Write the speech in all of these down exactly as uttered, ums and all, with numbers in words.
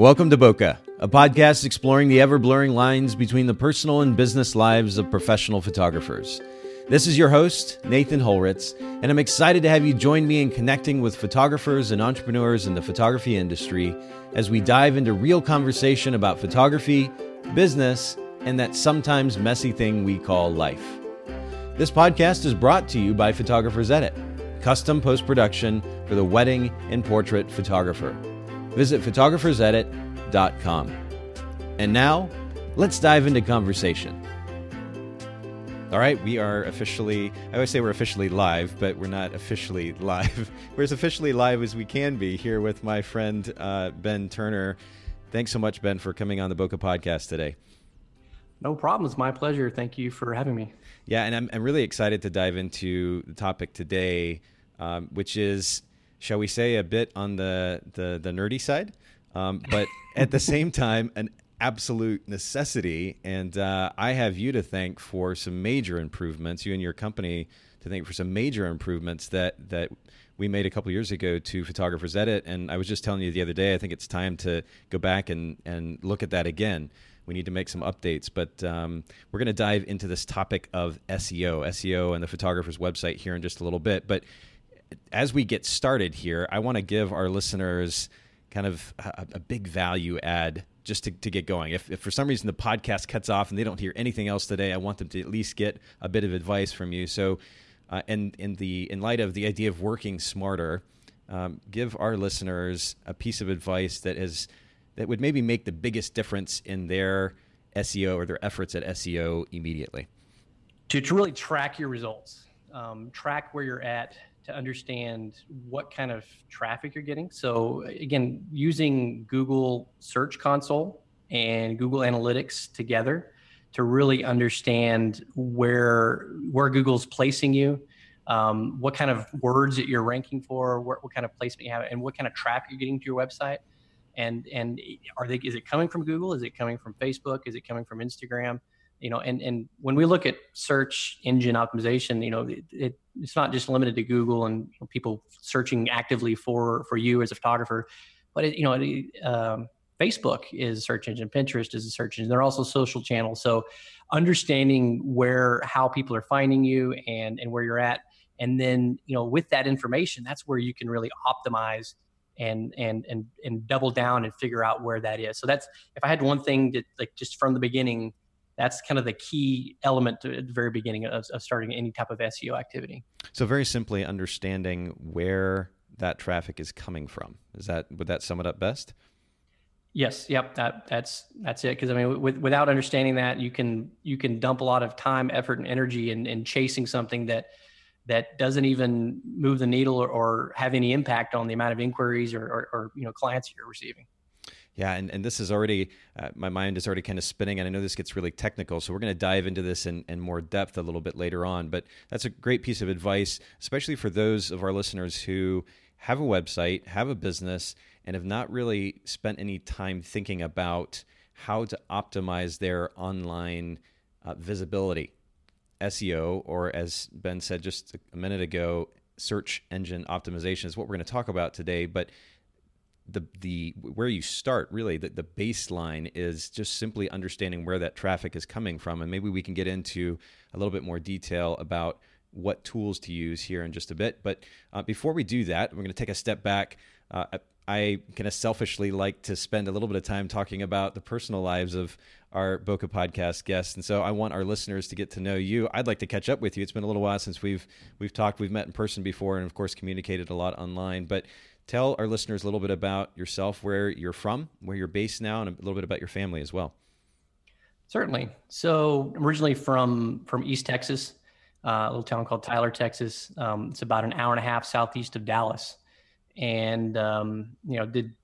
Welcome to Bokeh, a podcast exploring the ever-blurring lines between the personal and business lives of professional photographers. This is your host, Nathan Holritz, and I'm excited to have you join me in connecting with photographers and entrepreneurs in the photography industry as we dive into real conversation about photography, business, and that sometimes messy thing we call life. This podcast is brought to you by Photographer's Edit, custom post-production for the wedding and portrait photographer. Visit photographers edit dot com. And now, let's dive into conversation. All right, we are officially, I always say we're officially live, but we're not officially live. We're as officially live as we can be here with my friend, uh, Ben Turner. Thanks so much, Ben, for coming on the Bokeh podcast today. No problem. It's my pleasure. Thank you for having me. Yeah, and I'm, I'm really excited to dive into the topic today, um, which is, shall we say, a bit on the the, the nerdy side, um, but at the same time, an absolute necessity. And uh, I have you to thank for some major improvements, you and your company to thank for some major improvements that, that we made a couple years ago to Photographer's Edit. And I was just telling you the other day, I think it's time to go back and, and look at that again. We need to make some updates, but um, we're going to dive into this topic of S E O, S E O and the photographer's website here in just a little bit. But as we get started here, I want to give our listeners kind of a, a big value add just to, to get going. If, if for some reason the podcast cuts off and they don't hear anything else today, I want them to at least get a bit of advice from you. So uh, and in the in light of the idea of working smarter, um, give our listeners a piece of advice that is that would maybe make the biggest difference in their S E O or their efforts at S E O immediately. To, to really track your results, um, track where you're at, to understand what kind of traffic you're getting. So again, using Google Search Console and Google Analytics together to really understand where where Google's placing you, um, what kind of words that you're ranking for, what, what kind of placement you have, and what kind of traffic you're getting to your website. And and are they? Is it coming from Google? Is it coming from Facebook? Is it coming from Instagram? You know, and, and when we look at search engine optimization, you know, it, it, it's not just limited to Google and you know, people searching actively for, for you as a photographer, but it, you know, it, um, Facebook is a search engine, Pinterest is a search engine. They're also social channels. So understanding where, how people are finding you and, and where you're at. And then, you know, with that information, that's where you can really optimize and, and, and, and double down and figure out where that is. So that's, if I had one thing that like just from the beginning, that's kind of the key element to, at the very beginning of, of starting any type of S E O activity. So very simply understanding where that traffic is coming from. Is that, would that sum it up best? Yes. Yep. That that's, that's it. Cause I mean, with, without understanding that you can, you can dump a lot of time, effort, and energy in, in chasing something that, that doesn't even move the needle or, or have any impact on the amount of inquiries or, or, or you know, clients you're receiving. Yeah, and, and this is already, uh, my mind is already kind of spinning, and I know this gets really technical, so we're going to dive into this in, in more depth a little bit later on, but that's a great piece of advice, especially for those of our listeners who have a website, have a business, and have not really spent any time thinking about how to optimize their online uh, visibility, S E O, or as Ben said just a minute ago, search engine optimization is what we're going to talk about today, but the the where you start really the, the baseline is just simply understanding where that traffic is coming from, and maybe we can get into a little bit more detail about what tools to use here in just a bit. But uh, before we do that, we're going to take a step back. uh, I kind of selfishly like to spend a little bit of time talking about the personal lives of our Bokeh podcast guests, and so I want our listeners to get to know you. I'd like to catch up with you. It's been a little while since we've we've talked. We've met in person before and of course communicated a lot online, but tell our listeners a little bit about yourself, where you're from, where you're based now, and a little bit about your family as well. Certainly. So I'm originally from, from East Texas, uh, a little town called Tyler, Texas. Um, it's about an hour and a half southeast of Dallas. And, um, you know, did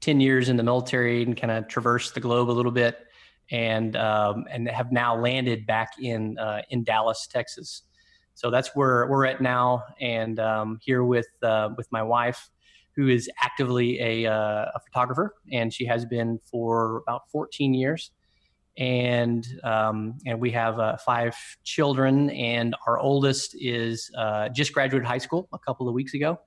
ten years in the military and kind of traversed the globe a little bit, and um, and have now landed back in uh, in Dallas, Texas. So that's where we're at now, and um, here with uh, with my wife, who is actively a, uh, a photographer, and she has been for about fourteen years. And um, and we have uh, five children, and our oldest is uh, just graduated high school a couple of weeks ago.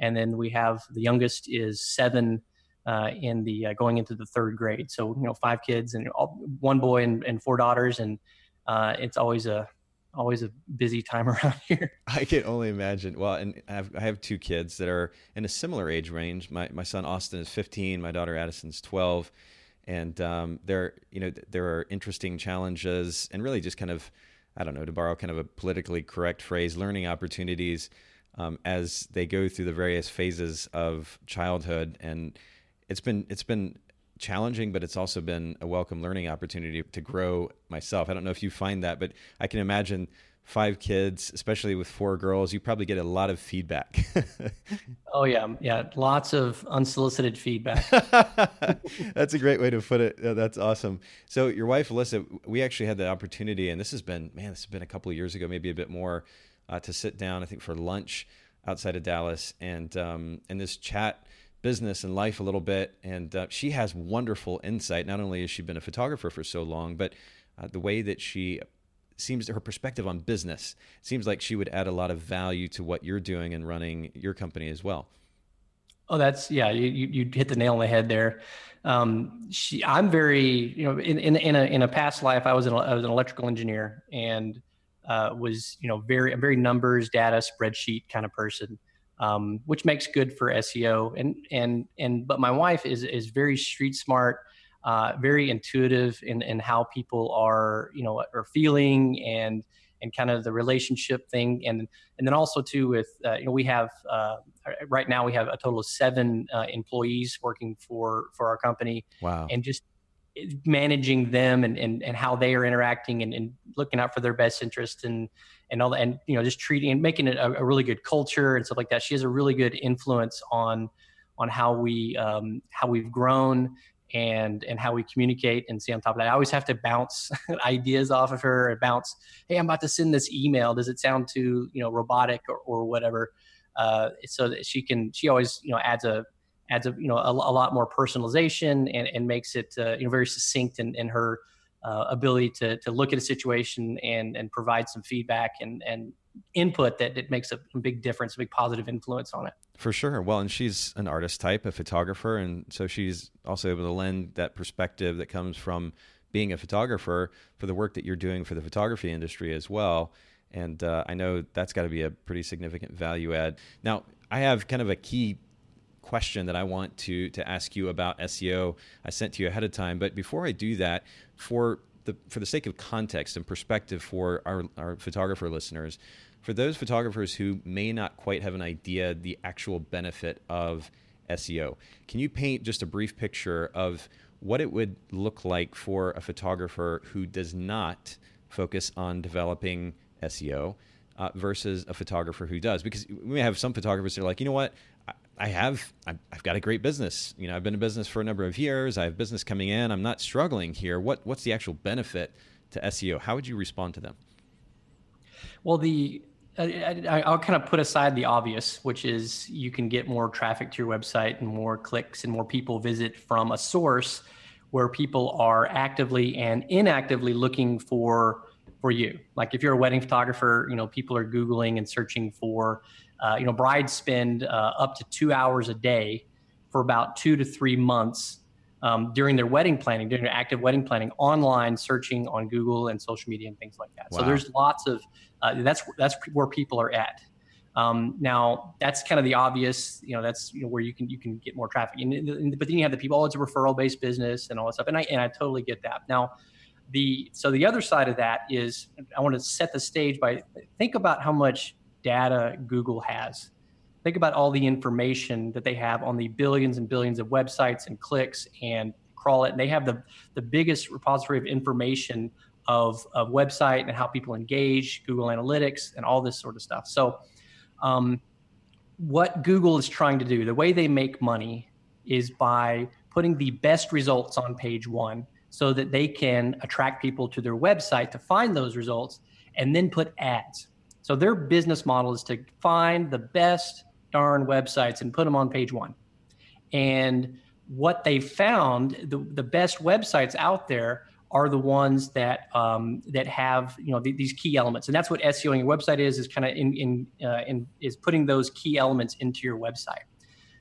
And then we have the youngest is seven uh, in the uh, going into the third grade. So, you know, five kids and all, one boy and, and four daughters, and uh, it's always a always a busy time around here. I can only imagine. Well, and I have, I have two kids that are in a similar age range. My my son Austin is fifteen, my daughter Addison's twelve, and um, there you know there are interesting challenges and really just kind of, I don't know, to borrow kind of a politically correct phrase, learning opportunities um, as they go through the various phases of childhood. And it's been it's been challenging, but it's also been a welcome learning opportunity to grow myself. I don't know if you find that, but I can imagine five kids, especially with four girls, you probably get a lot of feedback. Oh yeah. Yeah. Lots of unsolicited feedback. That's a great way to put it. That's awesome. So your wife, Alyssa, we actually had the opportunity, and this has been, man, this has been a couple of years ago, maybe a bit more, uh, to sit down, I think for lunch outside of Dallas, and, um, and this chat business and life a little bit. And, uh, she has wonderful insight. Not only has she been a photographer for so long, but uh, the way that she seems, her perspective on business, seems like she would add a lot of value to what you're doing and running your company as well. Oh, that's, yeah, you, you hit the nail on the head there. Um, she, I'm very, you know, in, in, in a, in a past life, I was an, I was an electrical engineer, and, uh, was, you know, very, I'm very numbers, data, spreadsheet kind of person, um, which makes good for S E O. And, and, and, but my wife is, is very street smart, Uh, very intuitive in, in how people are, you know, are feeling, and and kind of the relationship thing, and and then also too with uh, you know we have uh, right now we have a total of seven uh, employees working for for our company. Wow. And just managing them and and, and how they are interacting, and, and looking out for their best interest, and and all that, and you know just treating and making it a, a really good culture and stuff like that. She has a really good influence on on how we um, how we've grown. And and how we communicate and stay on top of that. I always have to bounce ideas off of her and bounce, hey, I'm about to send this email. Does it sound too, you know, robotic or, or whatever? Uh, so that she can, she always, you know, adds a, adds a, you know, a, a lot more personalization, and, and makes it, uh, you know, very succinct in, in her uh, ability to to look at a situation and and provide some feedback and and input that it makes a big difference, a big positive influence on it. For sure. Well, and she's an artist type, a photographer. And so she's also able to lend that perspective that comes from being a photographer for the work that you're doing for the photography industry as well. And uh, I know that's got to be a pretty significant value add. Now, I have kind of a key question that I want to, to ask you about S E O. I sent to you ahead of time, but before I do that, for The, for the sake of context and perspective for our, our photographer listeners, for those photographers who may not quite have an idea the actual benefit of S E O, can you paint just a brief picture of what it would look like for a photographer who does not focus on developing S E O uh, versus a photographer who does? Because we may have some photographers that are like, you know what, I, I have, I've got a great business. You know, I've been in business for a number of years. I have business coming in. I'm not struggling here. What, what's the actual benefit to S E O? How would you respond to them? Well, the, I, I'll kind of put aside the obvious, which is you can get more traffic to your website and more clicks and more people visit from a source where people are actively and inactively looking for, for you. Like if you're a wedding photographer, you know, people are Googling and searching for, Uh, you know, brides spend uh, up to two hours a day for about two to three months um, during their wedding planning, during their active wedding planning, online searching on Google and social media and things like that. Wow. So there's lots of, uh, that's that's where people are at. Um, now, that's kind of the obvious, you know, that's you know, where you can you can get more traffic. And, and, but then you have the people, oh, it's a referral-based business and all that stuff. And I and I totally get that. Now, the so the other side of that is, I want to set the stage by, think about how much data Google has. Think about all the information that they have on the billions and billions of websites and clicks and crawl it. And they have the, the biggest repository of information of a website and how people engage, Google Analytics and all this sort of stuff. So um, what Google is trying to do, the way they make money is by putting the best results on page one so that they can attract people to their website to find those results and then put ads. So their business model is to find the best darn websites and put them on page one. And what they found, the, the best websites out there are the ones that um, that have you know th- these key elements, and that's what SEOing your website is is kind of in in, uh, in is putting those key elements into your website.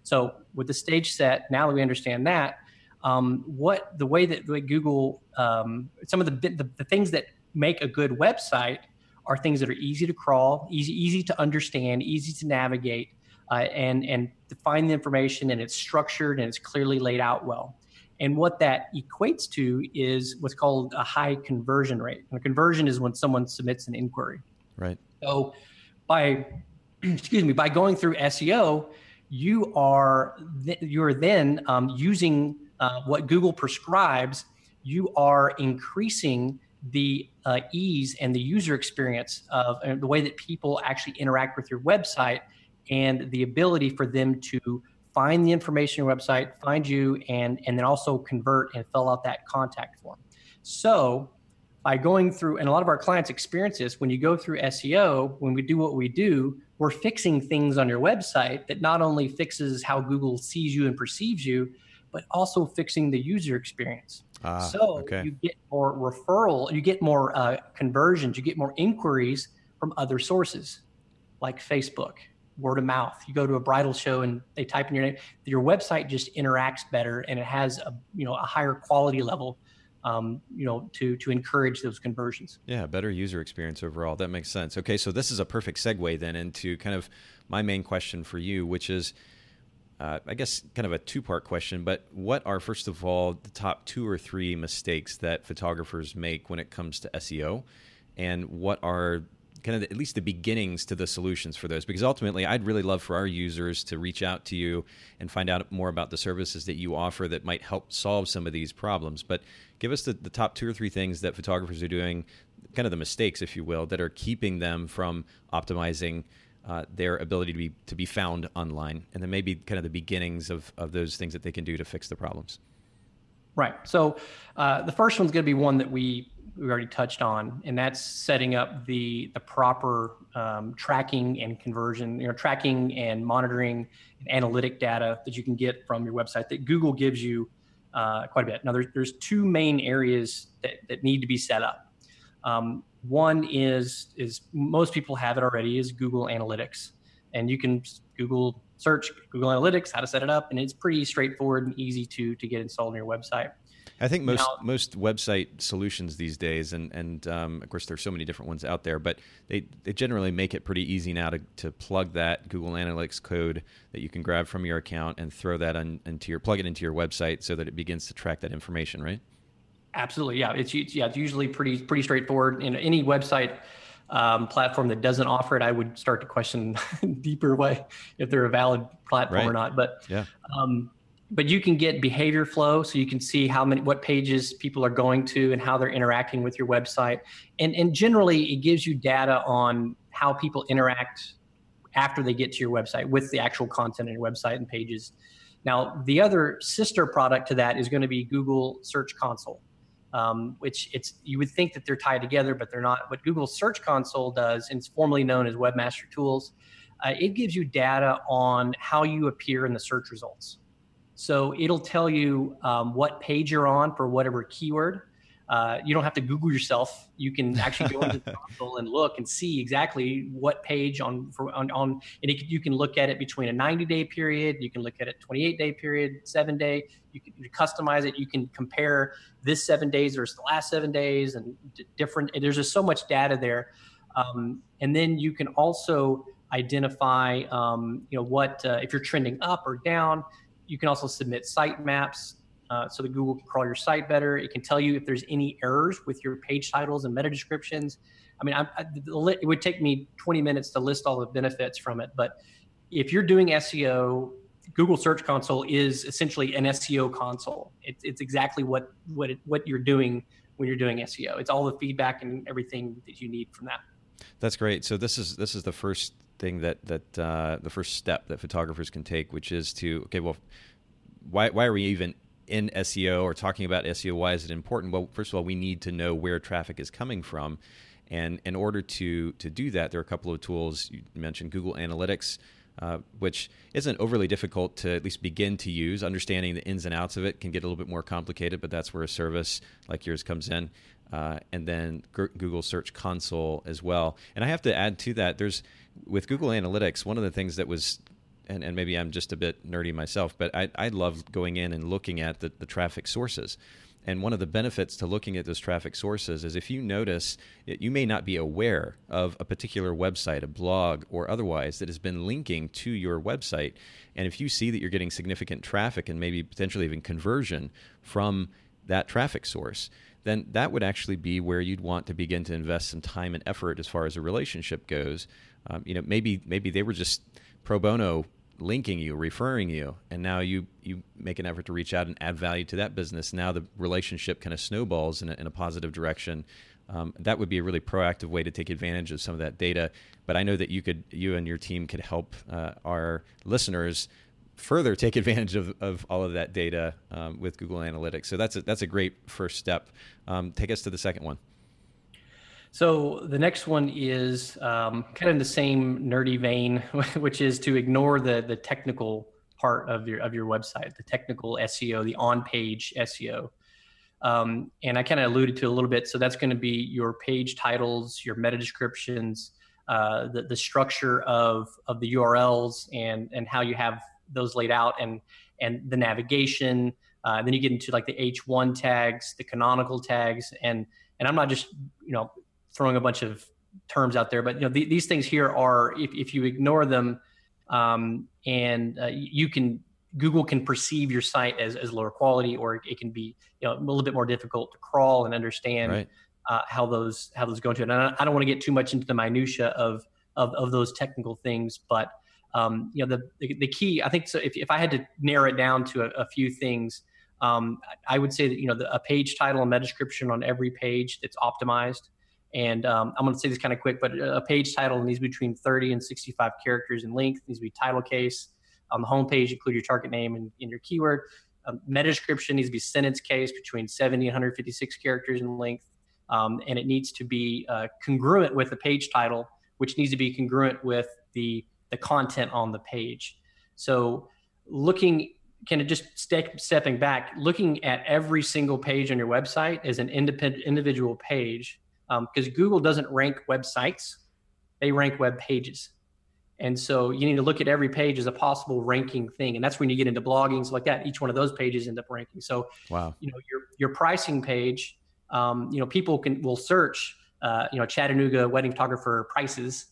So with the stage set, now that we understand that, um, what the way that the way Google, um, some of the, the the things that make a good website are things that are easy to crawl, easy easy to understand, easy to navigate, uh, and and to find the information, and it's structured and it's clearly laid out well. And what that equates to is what's called a high conversion rate. And a conversion is when someone submits an inquiry. Right. So by, excuse me, by going through S E O, you are th- you're then um, using uh, what Google prescribes. You are increasing the uh, ease and the user experience of uh, the way that people actually interact with your website, and the ability for them to find the information on your website, find you, and and then also convert and fill out that contact form. So by going through, and a lot of our clients experience this, when you go through S E O, when we do what we do, we're fixing things on your website that not only fixes how Google sees you and perceives you, but also fixing the user experience. Ah, so okay. You get more referral, you get more uh, conversions, you get more inquiries from other sources like Facebook, word of mouth. You go to a bridal show and they type in your name, your website just interacts better, and it has a, you know, a higher quality level, um, you know, to, to encourage those conversions. Yeah. Better user experience overall. That makes sense. Okay. So this is a perfect segue then into kind of my main question for you, which is, uh, I guess kind of a two part question, but what are, first of all, the top two or three mistakes that photographers make when it comes to S E O, and what are kind of the, at least the beginnings to the solutions for those? Because ultimately, I'd really love for our users to reach out to you and find out more about the services that you offer that might help solve some of these problems. But give us the, the top two or three things that photographers are doing, kind of the mistakes, if you will, that are keeping them from optimizing uh, their ability to be to be found online, and then maybe kind of the beginnings of, of those things that they can do to fix the problems. Right. So uh, the first one's going to be one that we we already touched on, and that's setting up the the proper um, tracking and conversion, you know, tracking and monitoring and analytic data that you can get from your website that Google gives you uh, quite a bit. Now, there's, there's two main areas that, that need to be set up. Um, one is, is most people have it already, is Google Analytics. And you can Google search Google Analytics, how to set it up, and it's pretty straightforward and easy to to get installed on your website. I think most, now, most website solutions these days, and, and um, of course, there's so many different ones out there, but they, they generally make it pretty easy now to, to plug that Google Analytics code that you can grab from your account and throw that on, into your, plug it into your website so that it begins to track that information, right? Absolutely, yeah. It's, yeah, it's usually pretty pretty straightforward. In any website um, platform that doesn't offer it, I would start to question deeper way if they're a valid platform right. or not. But yeah. Um, But you can get behavior flow, so you can see how many, what pages people are going to and how they're interacting with your website. And and generally, it gives you data on how people interact after they get to your website with the actual content in your website and pages. Now, the other sister product to that is going to be Google Search Console, um, which it's you would think that they're tied together, but they're not. What Google Search Console does, and it's formerly known as Webmaster Tools, uh, it gives you data on how you appear in the search results. So it'll tell you um, what page you're on for whatever keyword. Uh, you don't have to Google yourself. You can actually go into the console and look and see exactly what page on for, on, on, and it, you can look at it between a ninety-day period. You can look at it twenty-eight-day period, seven-day. You can you customize it. You can compare this seven days versus the last seven days and d- different. And there's just so much data there. Um, and then you can also identify, um, you know, what uh, if you're trending up or down. You can also submit site maps uh, so that Google can crawl your site better. It can tell you if there's any errors with your page titles and meta descriptions. I mean, I, I, it would take me twenty minutes to list all the benefits from it. But if you're doing S E O, Google Search Console is essentially an S E O console. It, it's exactly what what it, what you're doing when you're doing S E O. It's all the feedback and everything that you need from that. That's great. So this is this is the first thing that that uh, the first step that photographers can take, which is to okay, well, why why are we even in S E O or talking about S E O? Why is it important? Well, first of all, we need to know where traffic is coming from, and in order to to do that, there are a couple of tools. You mentioned Google Analytics, uh, which isn't overly difficult to at least begin to use. Understanding the ins and outs of it can get a little bit more complicated, but that's where a service like yours comes in. Uh, and then G- Google Search Console as well. And I have to add to that, there's with Google Analytics, one of the things that was and, and maybe I'm just a bit nerdy myself, but I, I love going in and looking at the, the traffic sources. And one of the benefits to looking at those traffic sources is if you notice, it, you may not be aware of a particular website, a blog, or otherwise that has been linking to your website. And if you see that you're getting significant traffic and maybe potentially even conversion from that traffic source, then that would actually be where you'd want to begin to invest some time and effort as far as a relationship goes. Um, you know, maybe maybe they were just pro bono linking you, referring you, and now you you make an effort to reach out and add value to that business. Now the relationship kind of snowballs in a, in a positive direction. Um, that would be a really proactive way to take advantage of some of that data. But I know that you could, you and your team could help uh, our listeners further take advantage of, of all of that data um, with Google Analytics. So that's a, that's a great first step. Um, take us to the second one. So the next one is um, kind of the same nerdy vein, which is to ignore the the technical part of your of your website, the technical S E O, the on-page S E O. Um, and I kind of alluded to a little bit. So that's going to be your page titles, your meta descriptions, uh, the the structure of of the U R Ls and and how you have those laid out, and and the navigation. Uh, and then you get into like the H one tags, the canonical tags, and and I'm not just you know. throwing a bunch of terms out there, but you know th- these things here are, if, if you ignore them, um, and uh, you can Google can perceive your site as, as lower quality, or it can be you know a little bit more difficult to crawl and understand right. uh, how those how those go into it. And I, I don't want to get too much into the minutia of of, of those technical things, but um, you know the, the the key I think so. If if I had to narrow it down to a, a few things, um, I would say that you know the, a page title and meta description on every page that's optimized. And um, I'm going to say this kind of quick, but a page title needs between thirty and sixty-five characters in length. It needs to be title case. On the homepage, include your target name and, and your keyword. Um, meta description needs to be sentence case between seventy and one fifty-six characters in length. Um, and it needs to be uh, congruent with the page title, which needs to be congruent with the, the content on the page. So looking, kind of just ste- stepping back, looking at every single page on your website as an independent individual page, because um, Google doesn't rank websites, they rank web pages. And so you need to look at every page as a possible ranking thing. And that's when you get into blogging, so like that, each one of those pages end up ranking. So, wow. you know, your, your pricing page, um, you know, people can, will search, uh, you know, Chattanooga wedding photographer prices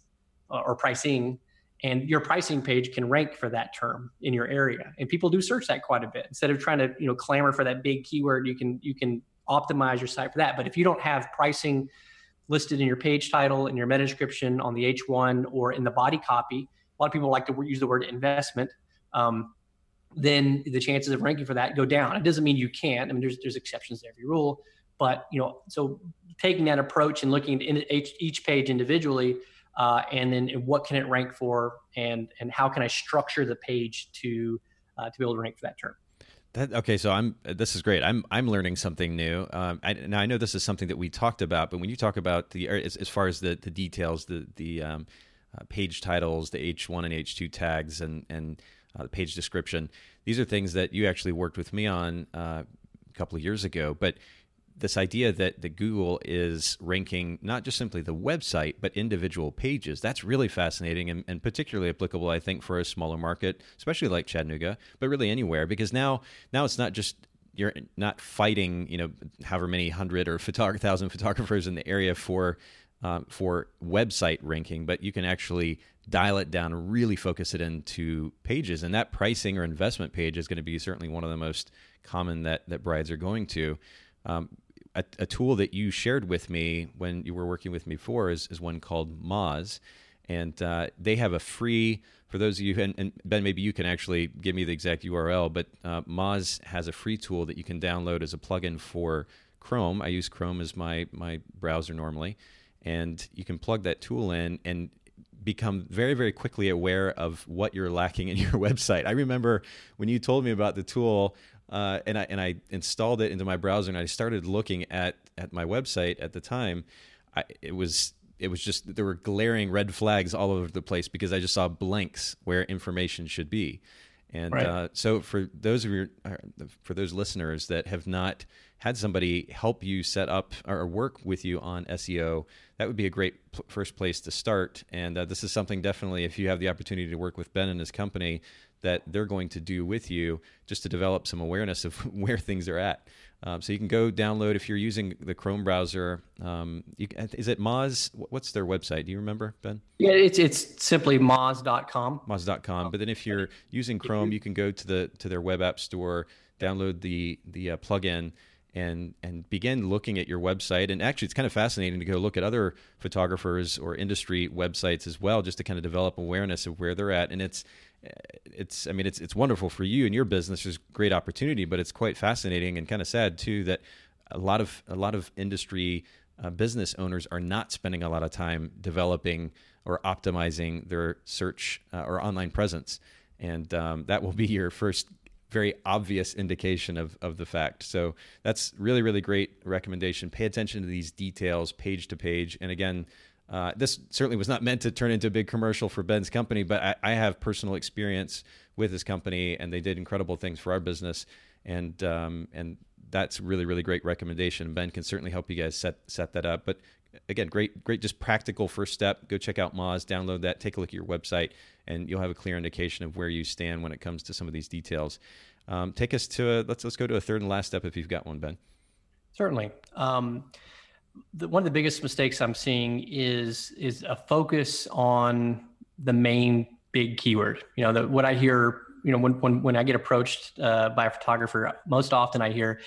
uh, or pricing, and your pricing page can rank for that term in your area. And people do search that quite a bit. Instead of trying to, you know, clamor for that big keyword, you can, you can optimize your site for that. But if you don't have pricing listed in your page title, in your meta description, on the H one, or in the body copy, a lot of people like to use the word investment, um, then the chances of ranking for that go down. It doesn't mean you can't. I mean, there's there's exceptions to every rule. But, you know, so taking that approach and looking at each, each page individually, uh, and then what can it rank for, and and how can I structure the page to uh, to be able to rank for that term. That, okay, so I'm. This is great. I'm I'm learning something new. Um, I, now I know this is something that we talked about, but when you talk about the as, as far as the, the details, the the um, uh, page titles, the H one and H two tags, and and uh, the page description, these are things that you actually worked with me on uh, a couple of years ago. But this idea that the Google is ranking not just simply the website, but individual pages, that's really fascinating and, and particularly applicable, I think, for a smaller market, especially like Chattanooga, but really anywhere, because now now it's not just, you're not fighting, you know, however many hundred or photog- thousand photographers in the area for um, for website ranking, but you can actually dial it down, really focus it into pages. And that pricing or investment page is going to be certainly one of the most common that, that brides are going to. Um, a, a tool that you shared with me when you were working with me before is, is one called Moz, and uh, they have a free, for those of you, and, and Ben, maybe you can actually give me the exact U R L, but uh, Moz has a free tool that you can download as a plugin for Chrome. I use Chrome as my, my browser normally, and you can plug that tool in and become very, very quickly aware of what you're lacking in your website. I remember when you told me about the tool, Uh, and I and I installed it into my browser, and I started looking at, at my website at the time. I, it was it was just, there were glaring red flags all over the place because I just saw blanks where information should be, And right. uh, so for those of your, for those listeners that have not had somebody help you set up or work with you on S E O, that would be a great p- first place to start. And uh, this is something definitely, if you have the opportunity to work with Ben and his company, that they're going to do with you just to develop some awareness of where things are at. Um, so you can go download, if you're using the Chrome browser, um, you, is it Moz? What's their website? Do you remember, Ben? Yeah, it's it's simply moz dot com. Moz dot com. But then if you're using Chrome, you can go to the to their web app store, download the the uh, plugin, and and begin looking at your website. And actually, it's kind of fascinating to go look at other photographers or industry websites as well, just to kind of develop awareness of where they're at. And it's it's I mean, it's it's wonderful for you and your business. There's great opportunity, but it's quite fascinating and kind of sad too that a lot of a lot of industry uh, business owners are not spending a lot of time developing or optimizing their search uh, or online presence. And um, that will be your first very obvious indication of of the fact. So that's really, really great recommendation. Pay attention to these details page to page. And again, Uh, this certainly was not meant to turn into a big commercial for Ben's company, but I, I have personal experience with his company, and they did incredible things for our business. And um, and that's really, really great recommendation. Ben can certainly help you guys set set that up. But again, great, great, just practical first step. Go check out Moz, download that, take a look at your website, and you'll have a clear indication of where you stand when it comes to some of these details. Um, take us to a, let's let's go to a third and last step if you've got one, Ben. Certainly. Um, The, one of the biggest mistakes I'm seeing is is a focus on the main big keyword. You know, the, what I hear, you know, when when when I get approached uh, by a photographer, most often I hear,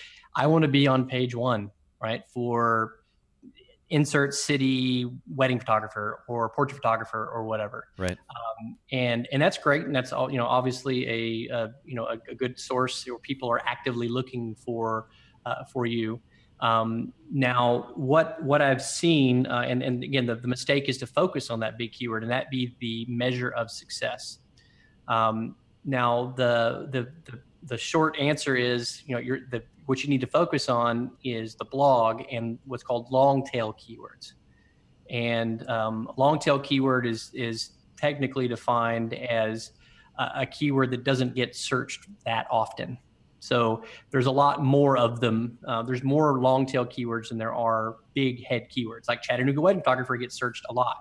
I want to be on page one, right, for insert city wedding photographer or portrait photographer or whatever. Right. Um, and and that's great, and that's all, you know, obviously a, a you know a, a good source where people are actively looking for uh, for you. Um, now, what what I've seen, uh, and, and again, the, the mistake is to focus on that big keyword, and that be the measure of success. Um, now, the, the the the short answer is, you know, you're, the what you need to focus on is the blog and what's called long tail keywords. And um, long tail keyword is is technically defined as a, a keyword that doesn't get searched that often. So there's a lot more of them. Uh, there's more long tail keywords than there are big head keywords. Like Chattanooga wedding photographer gets searched a lot,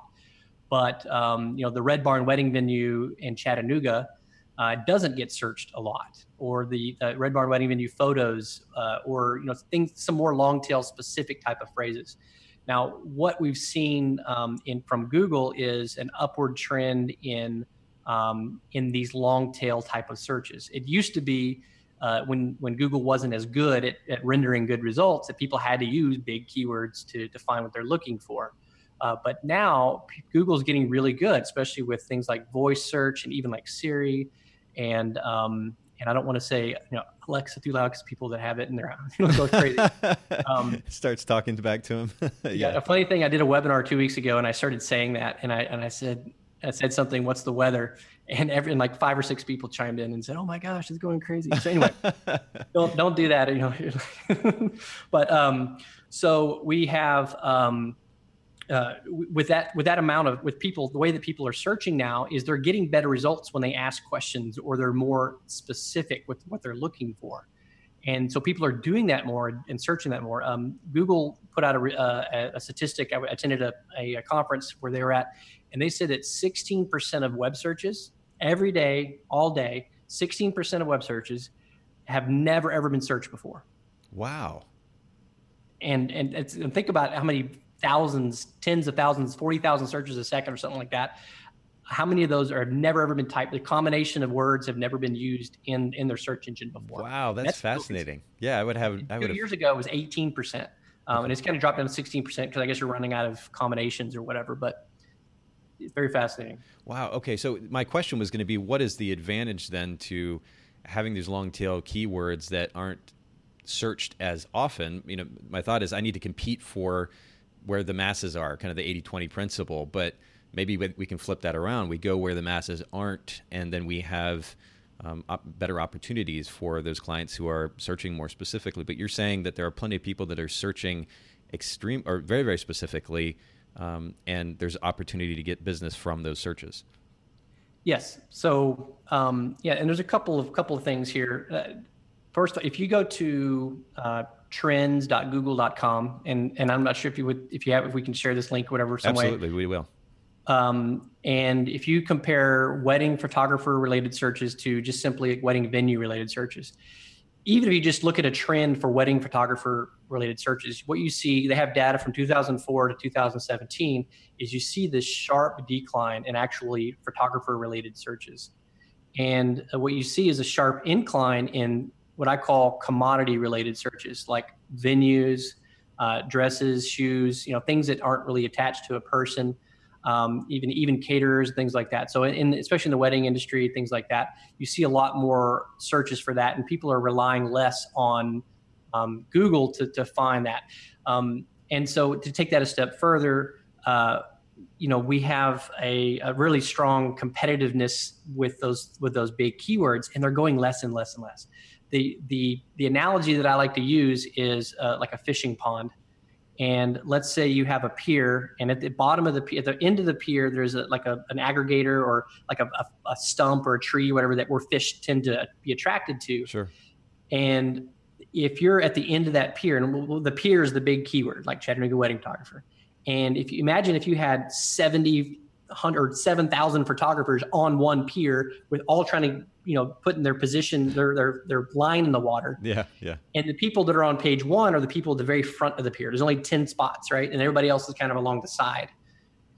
but um, you know, the Red Barn wedding venue in Chattanooga uh, doesn't get searched a lot, or the uh, Red Barn wedding venue photos, uh, or you know, things, some more long tail specific type of phrases. Now, what we've seen um, in from Google is an upward trend in um, in these long tail type of searches. It used to be. Uh, when when Google wasn't as good at, at rendering good results, that people had to use big keywords to define what they're looking for. Uh, but now P- Google's getting really good, especially with things like voice search and even like Siri, and um, and I don't want to say you know Alexa too loud because people that have it in their house go crazy. Um, Starts talking back to him. yeah. yeah. A funny thing, I did a webinar two weeks ago, and I started saying that, and I and I said. I said something, what's the weather? And every and like five or six people chimed in and said, oh my gosh, it's going crazy. So anyway, don't don't do that. You know. But um, so we have um, uh, with that with that amount of with people, the way that people are searching now is they're getting better results when they ask questions or they're more specific with what they're looking for. And so people are doing that more and searching that more. Um, Google put out a, uh, a statistic. I attended a, a conference where they were at, and they said that sixteen percent of web searches every day, all day, sixteen percent of web searches have never, ever been searched before. Wow. And, and, it's, and think about how many thousands, tens of thousands, forty thousand searches a second or something like that. How many of those are have never ever been typed? The combination of words have never been used in, in their search engine before. Wow, that's, that's fascinating. Cool. Yeah, I would have. I would Two years have... ago, it was eighteen percent, um, and it's kind of dropped down to sixteen percent because I guess you're running out of combinations or whatever. But it's very fascinating. Wow. Okay, so my question was going to be, what is the advantage then to having these long tail keywords that aren't searched as often? You know, my thought is I need to compete for where the masses are, kind of the eighty twenty principle, but maybe we can flip that around. We go where the masses aren't, and then we have um, op- better opportunities for those clients who are searching more specifically. But you're saying that there are plenty of people that are searching extreme or very, very specifically, um, and there's opportunity to get business from those searches. Yes. So um, yeah, and there's a couple of couple of things here. Uh, first, if you go to uh, trends dot google dot com, and and I'm not sure if you would if you have if we can share this link or whatever. Some Absolutely, way. we will. Um, and if you compare wedding photographer related searches to just simply wedding venue related searches, even if you just look at a trend for wedding photographer related searches, what you see, they have data from two thousand four to two thousand seventeen, is you see this sharp decline in actually photographer related searches. And uh, what you see is a sharp incline in what I call commodity related searches, like venues, uh, dresses, shoes, you know, things that aren't really attached to a person. Um, even even caterers, things like that. So in, especially in the wedding industry, things like that, you see a lot more searches for that, and people are relying less on um, Google to, to find that. Um, and so to take that a step further, uh, you know, we have a, a really strong competitiveness with those with those big keywords, and they're going less and less and less. The the the analogy that I like to use is uh, like a fishing pond. And let's say you have a pier, and at the bottom of the at the end of the pier, there's a, like a, an aggregator or like a, a, a stump or a tree, whatever, that where fish tend to be attracted to. Sure. And if you're at the end of that pier, and the pier is the big keyword, like Chattanooga wedding photographer. And if you imagine if you had seventy, one hundred, seven thousand photographers on one pier with all trying to, you know, putting their position, their, their, their line in the water. Yeah. Yeah. And the people that are on page one are the people at the very front of the pier. There's only ten spots, right? And everybody else is kind of along the side.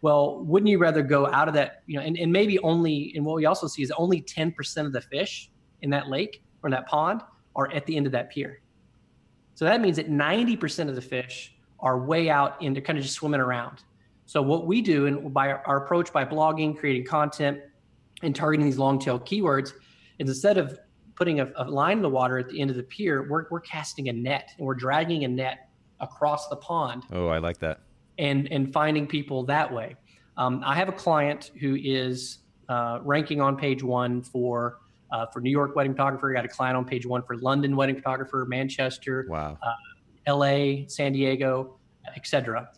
Well, wouldn't you rather go out of that, you know, and, and maybe only, and what we also see is only ten percent of the fish in that lake or that pond are at the end of that pier. So that means that ninety percent of the fish are way out and they're kind of just swimming around. So what we do, and by our approach, by blogging, creating content, and targeting these long tail keywords, is instead of putting a, a line in the water at the end of the pier, we're we're casting a net, and we're dragging a net across the pond. Oh, I like that. And and finding people that way. Um, I have a client who is uh, ranking on page one for uh, for New York wedding photographer. I got a client on page one for London wedding photographer, Manchester, wow, uh, L A, San Diego, et cetera.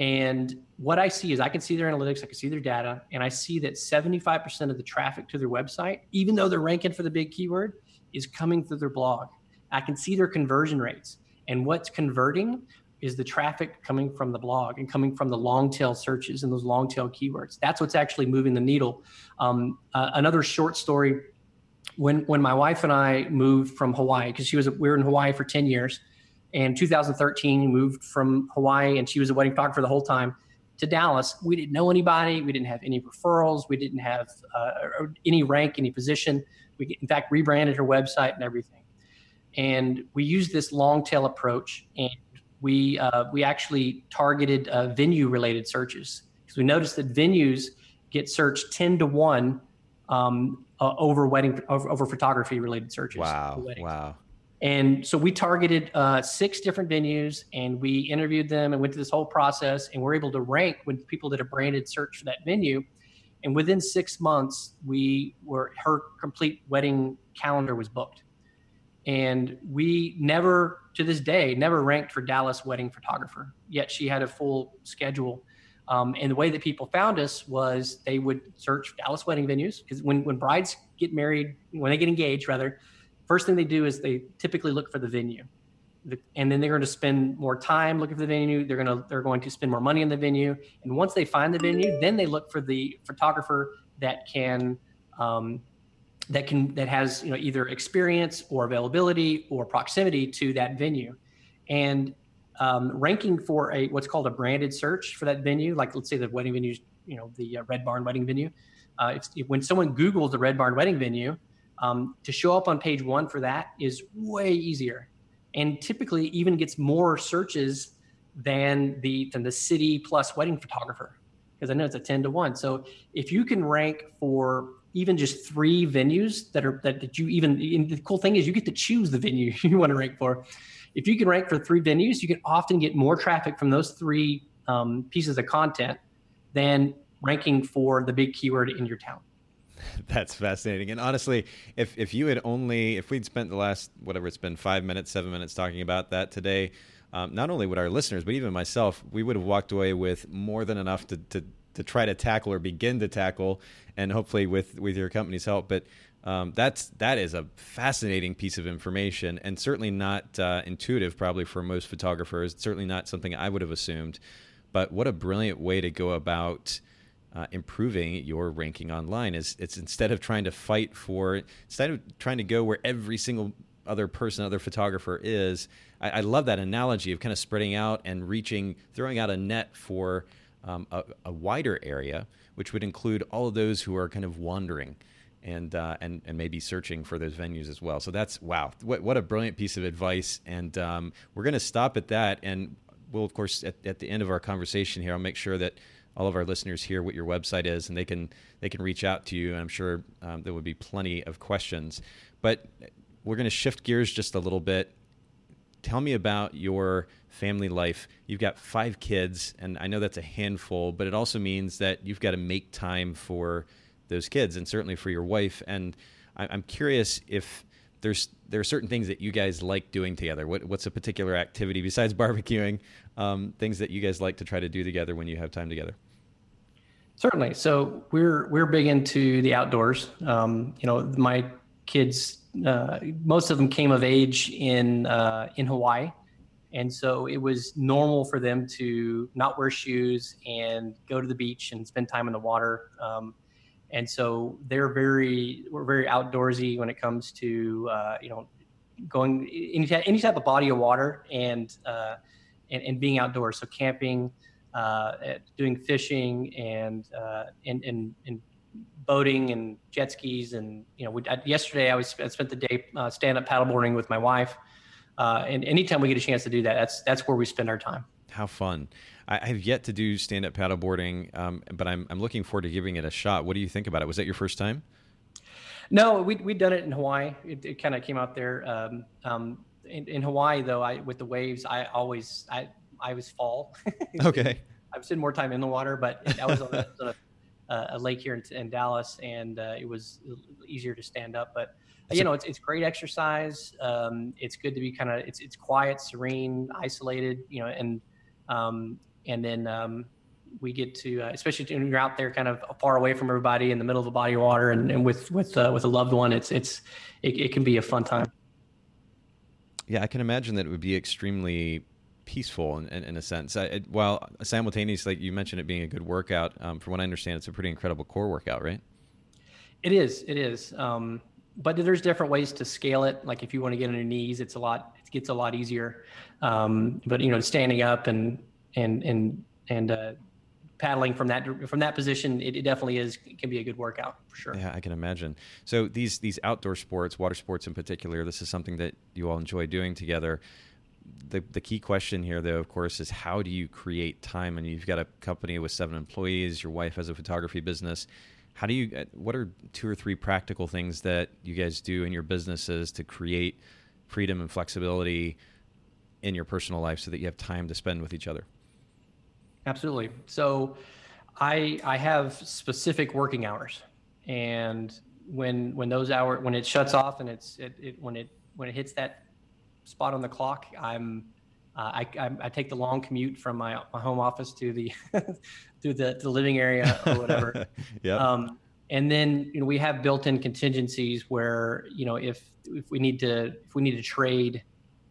And what I see is I can see their analytics, I can see their data, and I see that seventy-five percent of the traffic to their website, even though they're ranking for the big keyword, is coming through their blog. I can see their conversion rates. And what's converting is the traffic coming from the blog and coming from the long tail searches and those long tail keywords. That's what's actually moving the needle. Um, uh, another short story, when when my wife and I moved from Hawaii, because she was we were in Hawaii for ten years, and two thousand thirteen, moved from Hawaii, and she was a wedding photographer the whole time, to Dallas. We didn't know anybody. We didn't have any referrals. We didn't have uh, any rank, any position. We, in fact, rebranded her website and everything. And we used this long tail approach, and we uh, we actually targeted uh, venue-related searches, because we noticed that venues get searched ten to one um, uh, over wedding over, over photography-related searches. Wow! Wow! And so we targeted uh, six different venues, and we interviewed them and went through this whole process, and we're able to rank when people did a branded search for that venue. And within six months, we were her complete wedding calendar was booked. And we never, to this day, never ranked for Dallas wedding photographer, yet she had a full schedule. Um, and the way that people found us was they would search Dallas wedding venues, because when, when brides get married, when they get engaged rather, first thing they do is they typically look for the venue, the, and then they're going to spend more time looking for the venue. They're going to they're going to spend more money on the venue, and once they find the venue, then they look for the photographer that can um, that can that has you know either experience or availability or proximity to that venue, and um, ranking for a what's called a branded search for that venue, like let's say the wedding venues, you know the uh, Red Barn wedding venue. Uh, if, if when someone Googles the Red Barn wedding venue, Um, to show up on page one for that is way easier, and typically even gets more searches than the than the city plus wedding photographer, because I know it's a ten to one. So if you can rank for even just three venues that are that, that you even and the cool thing is you get to choose the venue you want to rank for. If you can rank for three venues, you can often get more traffic from those three um, pieces of content than ranking for the big keyword in your town. That's fascinating. And honestly, if, if you had only, if we'd spent the last, whatever it's been, five minutes, seven minutes talking about that today, um, not only would our listeners, but even myself, we would have walked away with more than enough to, to to try to tackle or begin to tackle, and hopefully with, with your company's help. But um, that's that is a fascinating piece of information, and certainly not uh, intuitive probably for most photographers. It's certainly not something I would have assumed. But what a brilliant way to go about uh, improving your ranking online. Is it's instead of trying to fight for, instead of trying to go where every single other person, other photographer is. I, I love that analogy of kind of spreading out and reaching, throwing out a net for um, a, a wider area, which would include all of those who are kind of wandering and uh, and and maybe searching for those venues as well. So that's, wow, what what a brilliant piece of advice. And um, we're going to stop at that. And we'll, of course, at, at the end of our conversation here, I'll make sure that all of our listeners hear what your website is, and they can they can reach out to you. And I'm sure um, there would be plenty of questions. But we're going to shift gears just a little bit. Tell me about your family life. You've got five kids, and I know that's a handful, but it also means that you've got to make time for those kids and certainly for your wife. And I'm curious if there's there are certain things that you guys like doing together. What, what's a particular activity besides barbecuing, um, things that you guys like to try to do together when you have time together? Certainly. So we're we're big into the outdoors. Um, you know, my kids, Uh, most of them came of age in uh, in Hawaii, and so it was normal for them to not wear shoes and go to the beach and spend time in the water. Um, and so they're very we're very outdoorsy when it comes to uh, you know going any type, any type of body of water and uh, and, and being outdoors. So camping, uh, doing fishing, and uh, and and and. boating and jet skis, and you know, we, I, yesterday I was I spent the day uh, stand up paddleboarding with my wife, uh, and anytime we get a chance to do that, that's that's where we spend our time. How fun! I, I have yet to do stand up paddleboarding, um, but I'm I'm looking forward to giving it a shot. What do you think about it? Was that your first time? No, we we'd done it in Hawaii. It, it kind of came out there. Um, um, in, in Hawaii though, I with the waves, I always I I was fall. Okay, I've spent more time in the water, but that was on a, on a Uh, a lake here in, in Dallas, and uh, it was easier to stand up. But uh, you know, it's it's great exercise. Um, it's good to be kind of it's it's quiet, serene, isolated. You know, and um, and then um, we get to uh, especially when you're out there, kind of far away from everybody, in the middle of a body of water, and, and with with uh, with a loved one, it's it's it, it can be a fun time. Yeah, I can imagine that it would be extremely peaceful in, in, in a sense. I, it, while simultaneously, like you mentioned, it being a good workout, um, from what I understand, it's a pretty incredible core workout, right? It is. It is. Um, but there's different ways to scale it. Like if you want to get on your knees, it's a lot, it gets a lot easier. Um, but you know, standing up and, and, and, and, uh, paddling from that, from that position, it, it definitely is, it can be a good workout for sure. Yeah, I can imagine. So these, these outdoor sports, water sports in particular, this is something that you all enjoy doing together. The the key question here, though, of course, is how do you create time? And you've got a company with seven employees. Your wife has a photography business. How do you? What are two or three practical things that you guys do in your businesses to create freedom and flexibility in your personal life so that you have time to spend with each other? Absolutely. So, I I have specific working hours, and when when those hours when it shuts off and it's it, it when it when it hits that spot on the clock, I'm, uh, I, I, I take the long commute from my, my home office to the, through the, the living area or whatever. Yeah. Um, and then, you know, we have built-in contingencies where, you know, if, if we need to, if we need to trade,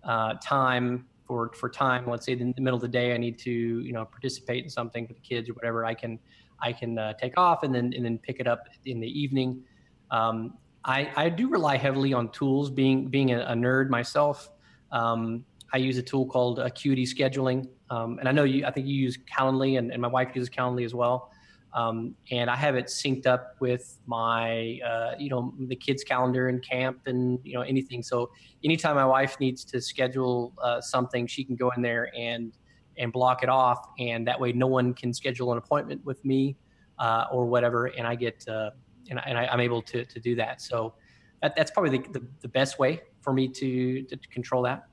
uh, time for, for time, let's say in the middle of the day, I need to, you know, participate in something with the kids or whatever, I can, I can, uh, take off and then, and then pick it up in the evening. Um, I, I do rely heavily on tools, being, being a, a nerd myself. Um, I use a tool called Acuity Scheduling. Um, and I know you, I think you use Calendly, and, and my wife uses Calendly as well. Um, and I have it synced up with my, uh, you know, the kids' calendar and camp and, you know, anything. So anytime my wife needs to schedule uh, something, she can go in there and, and block it off. And that way no one can schedule an appointment with me, uh, or whatever. And I get, uh, and, and I, I'm able to, to do that. So that, that's probably the, the, the best way for me to, to control that.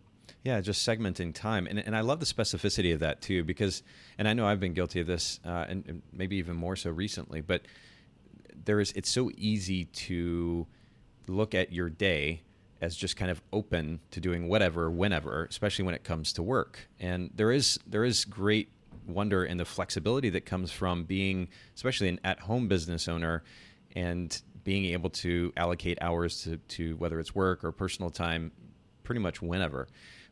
Yeah, just segmenting time. And and I love the specificity of that too, because, and I know I've been guilty of this, uh, and, and maybe even more so recently, but there is, it's so easy to look at your day as just kind of open to doing whatever, whenever, especially when it comes to work. And there is, there is great wonder and the flexibility that comes from being, especially an at-home business owner, and being able to allocate hours to, to whether it's work or personal time, pretty much whenever.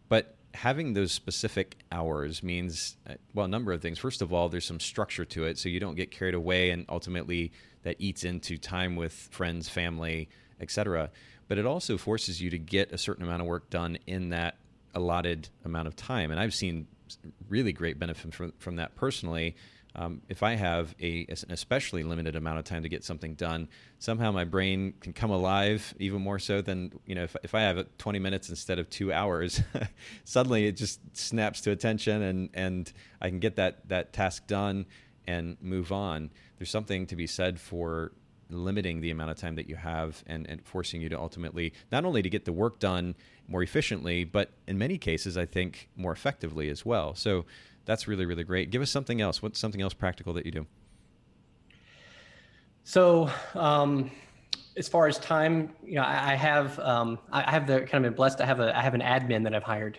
But having those specific hours means, well, a number of things. First of all, there's some structure to it, so you don't get carried away, and ultimately that eats into time with friends, family, et cetera. But it also forces you to get a certain amount of work done in that allotted amount of time. And I've seen really great benefit from, from that personally. Um, if I have a, an especially limited amount of time to get something done, somehow my brain can come alive even more so than, you know, if, if I have twenty minutes instead of two hours, suddenly it just snaps to attention and, and I can get that, that task done and move on. There's something to be said for limiting the amount of time that you have and, and forcing you to ultimately not only to get the work done more efficiently, but in many cases, I think more effectively as well. So that's really, really great. Give us something else. What's something else practical that you do? So um, as far as time, you know, I, I have um, I have the kind of been blessed. I have a I have an admin that I've hired.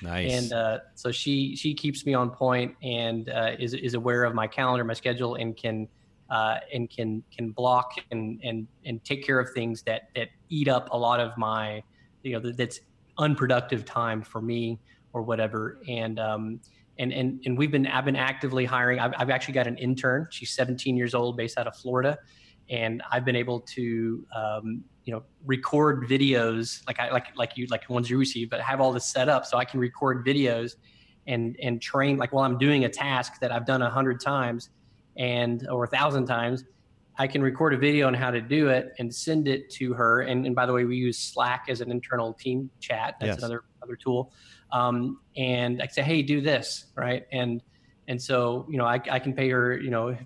Nice. And uh, so she she keeps me on point and uh, is is aware of my calendar, my schedule, and can uh, and can can block and and and take care of things that that eat up a lot of my, you know, that's unproductive time for me or whatever. And um, And and and we've been I've been actively hiring. I've I've actually got an intern. She's seventeen years old, based out of Florida, and I've been able to um, you know record videos like I like like you like the ones you receive, but have all this set up so I can record videos, and and train like while I'm doing a task that I've done a hundred times, and or a thousand times, I can record a video on how to do it and send it to her. And and by the way, we use Slack as an internal team chat. That's yes. another another tool. Um, and I say, hey, do this. Right. And, and so, you know, I, I can pay her, you know,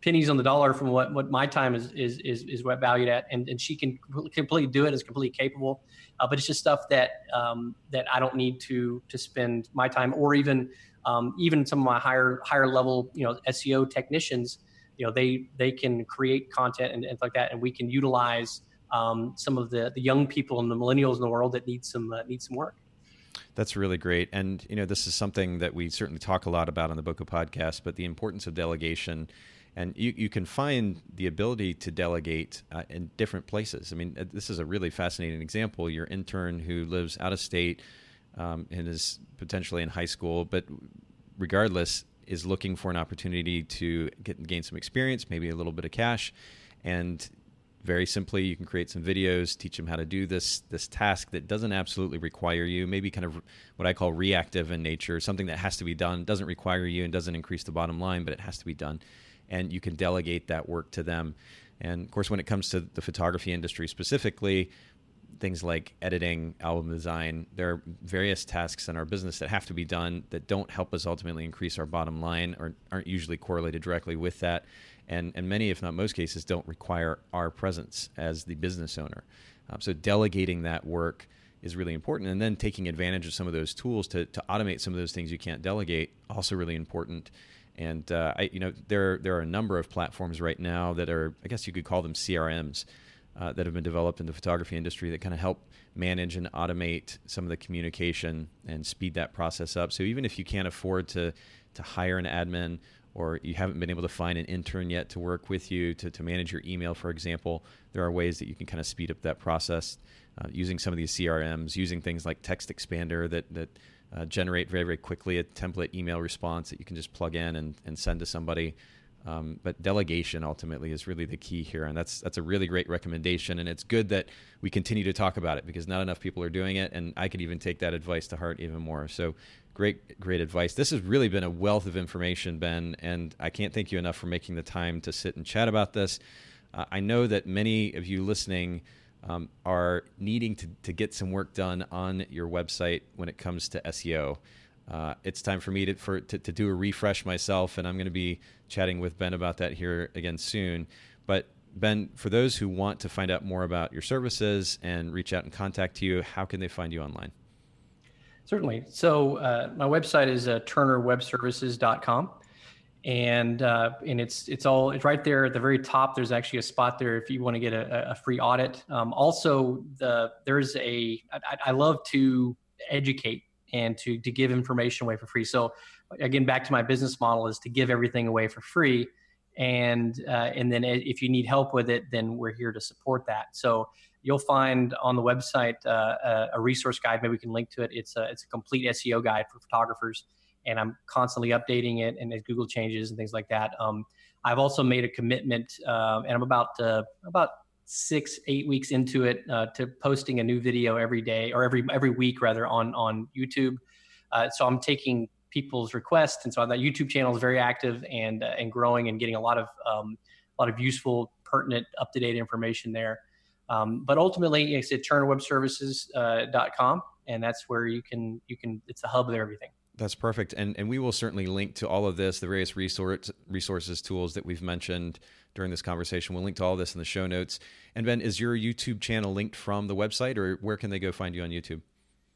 pennies on the dollar from what, what my time is, is, is, is what valued at. And, and she can completely do it, is completely capable. Uh, but it's just stuff that, um, that I don't need to, to spend my time, or even, um, even some of my higher, higher level, you know, S E O technicians, you know, they, they can create content and, and like that. And we can utilize, um, some of the, the young people and the millennials in the world that need some, uh, need some work. That's really great. And, you know, this is something that we certainly talk a lot about on the Bokeh podcast, but the importance of delegation. And you, you can find the ability to delegate uh, in different places. I mean, this is a really fascinating example. Your intern who lives out of state um, and is potentially in high school, but regardless, is looking for an opportunity to get, gain some experience, maybe a little bit of cash. And very simply, you can create some videos, teach them how to do this this task that doesn't absolutely require you, maybe kind of what I call reactive in nature, something that has to be done, doesn't require you and doesn't increase the bottom line, but it has to be done. And you can delegate that work to them. And of course, when it comes to the photography industry specifically, things like editing, album design, there are various tasks in our business that have to be done that don't help us ultimately increase our bottom line or aren't usually correlated directly with that. And, and many, if not most cases, don't require our presence as the business owner. Um, so delegating that work is really important. And then taking advantage of some of those tools to, to automate some of those things you can't delegate, also really important. And uh, I, you know, there, there are a number of platforms right now that are, I guess you could call them C R Ms, uh, that have been developed in the photography industry that kind of help manage and automate some of the communication and speed that process up. So even if you can't afford to to hire an admin, or you haven't been able to find an intern yet to work with you to, to manage your email, for example, there are ways that you can kind of speed up that process uh, using some of these C R Ms, using things like Text Expander that that uh, generate very, very quickly a template email response that you can just plug in and, and send to somebody. Um, but delegation ultimately is really the key here. And that's that's a really great recommendation. And it's good that we continue to talk about it because not enough people are doing it. And I could even take that advice to heart even more. So great, great advice. This has really been a wealth of information, Ben. And I can't thank you enough for making the time to sit and chat about this. Uh, I know that many of you listening um, are needing to, to get some work done on your website when it comes to S E O. Uh, it's time for me to, for, to, to do a refresh myself, and I'm going to be chatting with Ben about that here again soon. But Ben, for those who want to find out more about your services and reach out and contact you, how can they find you online? Certainly. So uh, my website is uh, turner web services dot com, and uh, and it's it's all it's right there at the very top. There's actually a spot there if you want to get a, a free audit. Um, also, the there's a I, I love to educate and to, to give information away for free. So again, back to my business model is to give everything away for free. And, uh, and then if you need help with it, then we're here to support that. So you'll find on the website uh, a resource guide, maybe we can link to it. It's a, it's a complete S E O guide for photographers, and I'm constantly updating it, and as Google changes and things like that. Um, I've also made a commitment, uh, and I'm about, uh, about six, eight weeks into it, uh, to posting a new video every day, or every, every week rather, on, on YouTube. Uh, so I'm taking people's requests. And so that YouTube channel is very active and, uh, and growing and getting a lot of, um, a lot of useful, pertinent, up-to-date information there. Um, but ultimately it's at turner web services dot com, and that's where you can, you can, it's the hub of everything. That's perfect. And and we will certainly link to all of this, the various resource, resources, tools that we've mentioned during this conversation. We'll link to all this in the show notes. And Ben, is your YouTube channel linked from the website, or where can they go find you on YouTube?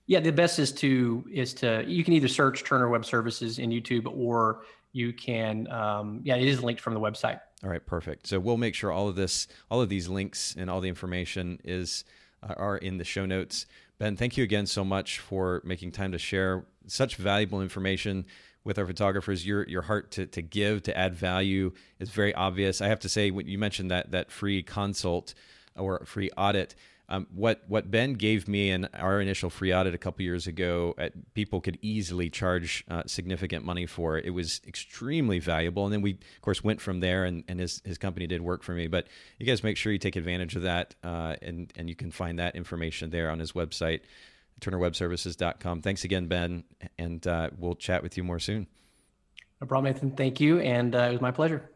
Yeah, the best is to, is to, you can either search Turner Web Services in YouTube, or you can, um, yeah, it is linked from the website. All right, perfect. So we'll make sure all of this, all of these links and all the information is, uh, are in the show notes. Ben, thank you again so much for making time to share such valuable information with our photographers. Your your heart to, to give, to add value is very obvious. I have to say, when you mentioned that that free consult or free audit, um, what, what Ben gave me in our initial free audit a couple years ago, uh, people could easily charge uh, significant money for. It was extremely valuable. And then we, of course, went from there, and, and his, his company did work for me. But you guys make sure you take advantage of that, uh, and, and you can find that information there on his website, turner web services dot com. Thanks again, Ben, and uh, we'll chat with you more soon. No problem, Nathan. Thank you, and uh, it was my pleasure.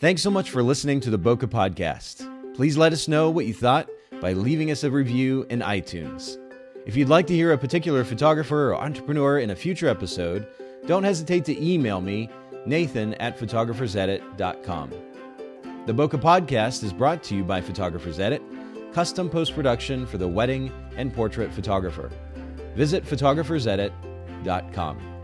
Thanks so much for listening to the Bokeh Podcast. Please let us know what you thought by leaving us a review in iTunes. If you'd like to hear a particular photographer or entrepreneur in a future episode, don't hesitate to email me, Nathan at photographers edit dot com. The Bokeh Podcast is brought to you by Photographer's Edit, custom post-production for the wedding and portrait photographer. Visit photographers edit dot com.